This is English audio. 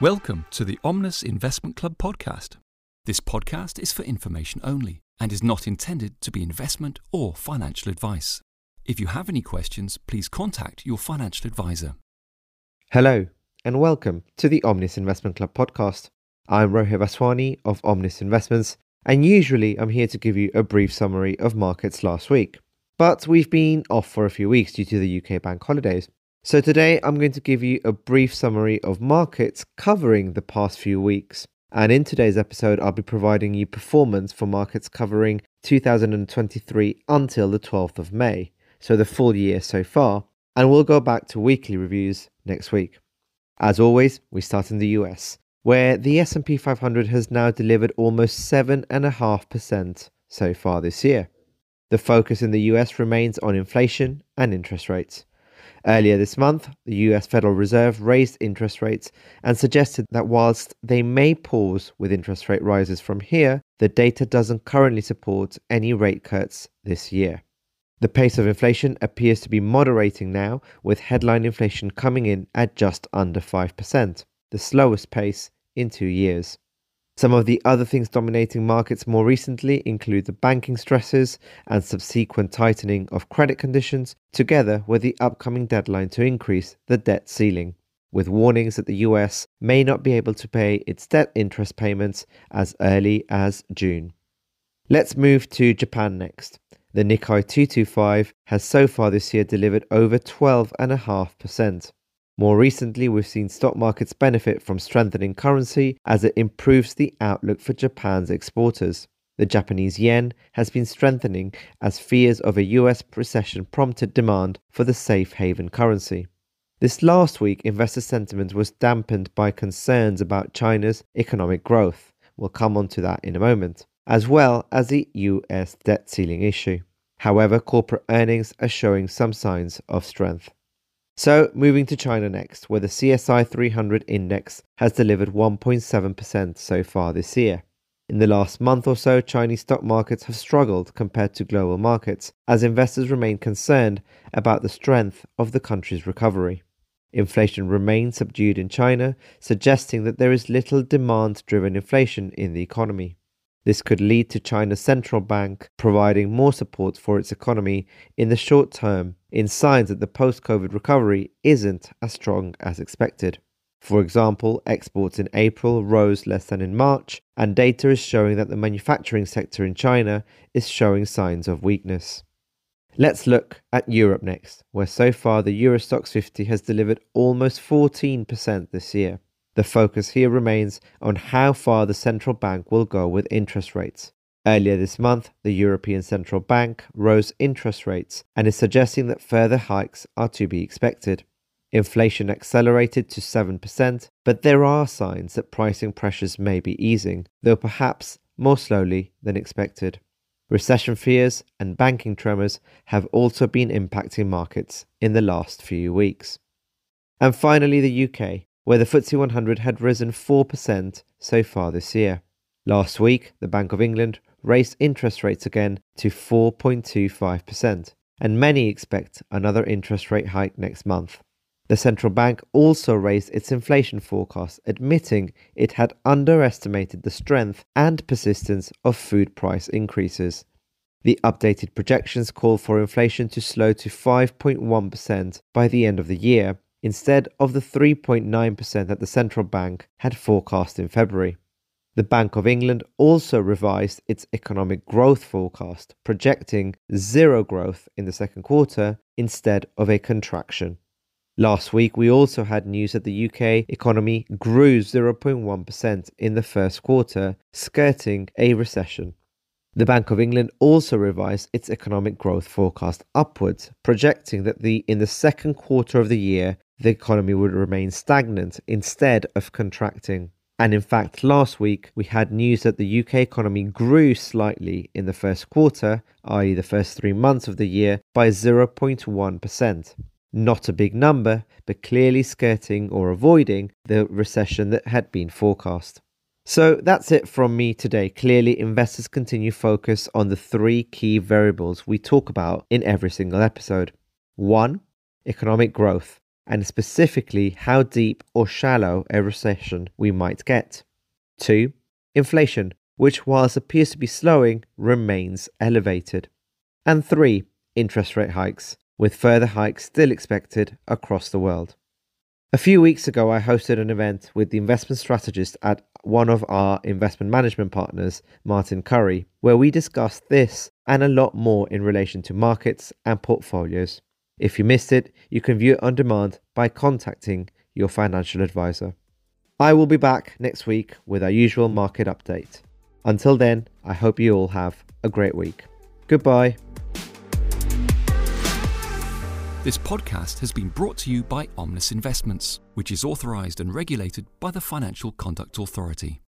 Welcome to the Omnis Investment Club podcast. This podcast is for information only and is not intended to be investment or financial advice. If you have any questions, please contact your financial advisor. Hello and welcome to the Omnis Investment Club podcast. I'm Rohit Baswani of Omnis Investments, and usually I'm here to give you a brief summary of markets last week. But we've been off for a few weeks due to the UK bank holidays. So today I'm going to give you a brief summary of markets covering the past few weeks. And in today's episode, I'll be providing you performance for markets covering 2023 until the 12th of May, so the full year so far, and we'll go back to weekly reviews next week. As always, we start in the US, where the S&P 500 has now delivered almost 7.5% so far this year. The focus in the US remains on inflation and interest rates. Earlier this month, the US Federal Reserve raised interest rates and suggested that whilst they may pause with interest rate rises from here, the data doesn't currently support any rate cuts this year. The pace of inflation appears to be moderating now, with headline inflation coming in at just under 5%, the slowest pace in 2 years. Some of the other things dominating markets more recently include the banking stresses and subsequent tightening of credit conditions, together with the upcoming deadline to increase the debt ceiling, with warnings that the US may not be able to pay its debt interest payments as early as June. Let's move to Japan next. The Nikkei 225 has so far this year delivered over 12.5%. More recently, we've seen stock markets benefit from strengthening currency as it improves the outlook for Japan's exporters. The Japanese yen has been strengthening as fears of a US recession prompted demand for the safe haven currency. This last week, investor sentiment was dampened by concerns about China's economic growth. We'll come on to that in a moment, as well as the US debt ceiling issue. However, corporate earnings are showing some signs of strength. So, moving to China next, where the CSI 300 index has delivered 1.7% so far this year. In the last month or so, Chinese stock markets have struggled compared to global markets, as investors remain concerned about the strength of the country's recovery. Inflation remains subdued in China, suggesting that there is little demand-driven inflation in the economy. This could lead to China's central bank providing more support for its economy in the short term, in signs that the post-COVID recovery isn't as strong as expected. For example, exports in April rose less than in March, and data is showing that the manufacturing sector in China is showing signs of weakness. Let's look at Europe next, where so far the Eurostoxx 50 has delivered almost 14% this year. The focus here remains on how far the central bank will go with interest rates. Earlier this month, the European Central Bank rose interest rates and is suggesting that further hikes are to be expected. Inflation accelerated to 7%, but there are signs that pricing pressures may be easing, though perhaps more slowly than expected. Recession fears and banking tremors have also been impacting markets in the last few weeks. And finally, the UK, where the FTSE 100 had risen 4% so far this year. Last week, the Bank of England raised interest rates again to 4.25%, and many expect another interest rate hike next month. The central bank also raised its inflation forecast, admitting it had underestimated the strength and persistence of food price increases. The updated projections call for inflation to slow to 5.1% by the end of the year, instead of the 3.9% that the central bank had forecast in February. The Bank of England also revised its economic growth forecast, projecting zero growth in the second quarter instead of a contraction. Last week, we also had news that the UK economy grew 0.1% in the first quarter, skirting a recession. The Bank of England also revised its economic growth forecast upwards, projecting that in the second quarter of the year, the economy would remain stagnant instead of contracting. And in fact, last week, we had news that the UK economy grew slightly in the first quarter, i.e. the first 3 months of the year, by 0.1%. Not a big number, but clearly skirting or avoiding the recession that had been forecast. So that's it from me today. Clearly, investors continue focus on the three key variables we talk about in every single episode. 1. Economic growth, and specifically how deep or shallow a recession we might get. 2. Inflation, which whilst appears to be slowing, remains elevated. And 3. Interest rate hikes, with further hikes still expected across the world. A few weeks ago, I hosted an event with the investment strategist at one of our investment management partners, Martin Curry, where we discussed this and a lot more in relation to markets and portfolios. If you missed it, you can view it on demand by contacting your financial advisor. I will be back next week with our usual market update. Until then, I hope you all have a great week. Goodbye. This podcast has been brought to you by Omnis Investments, which is authorised and regulated by the Financial Conduct Authority.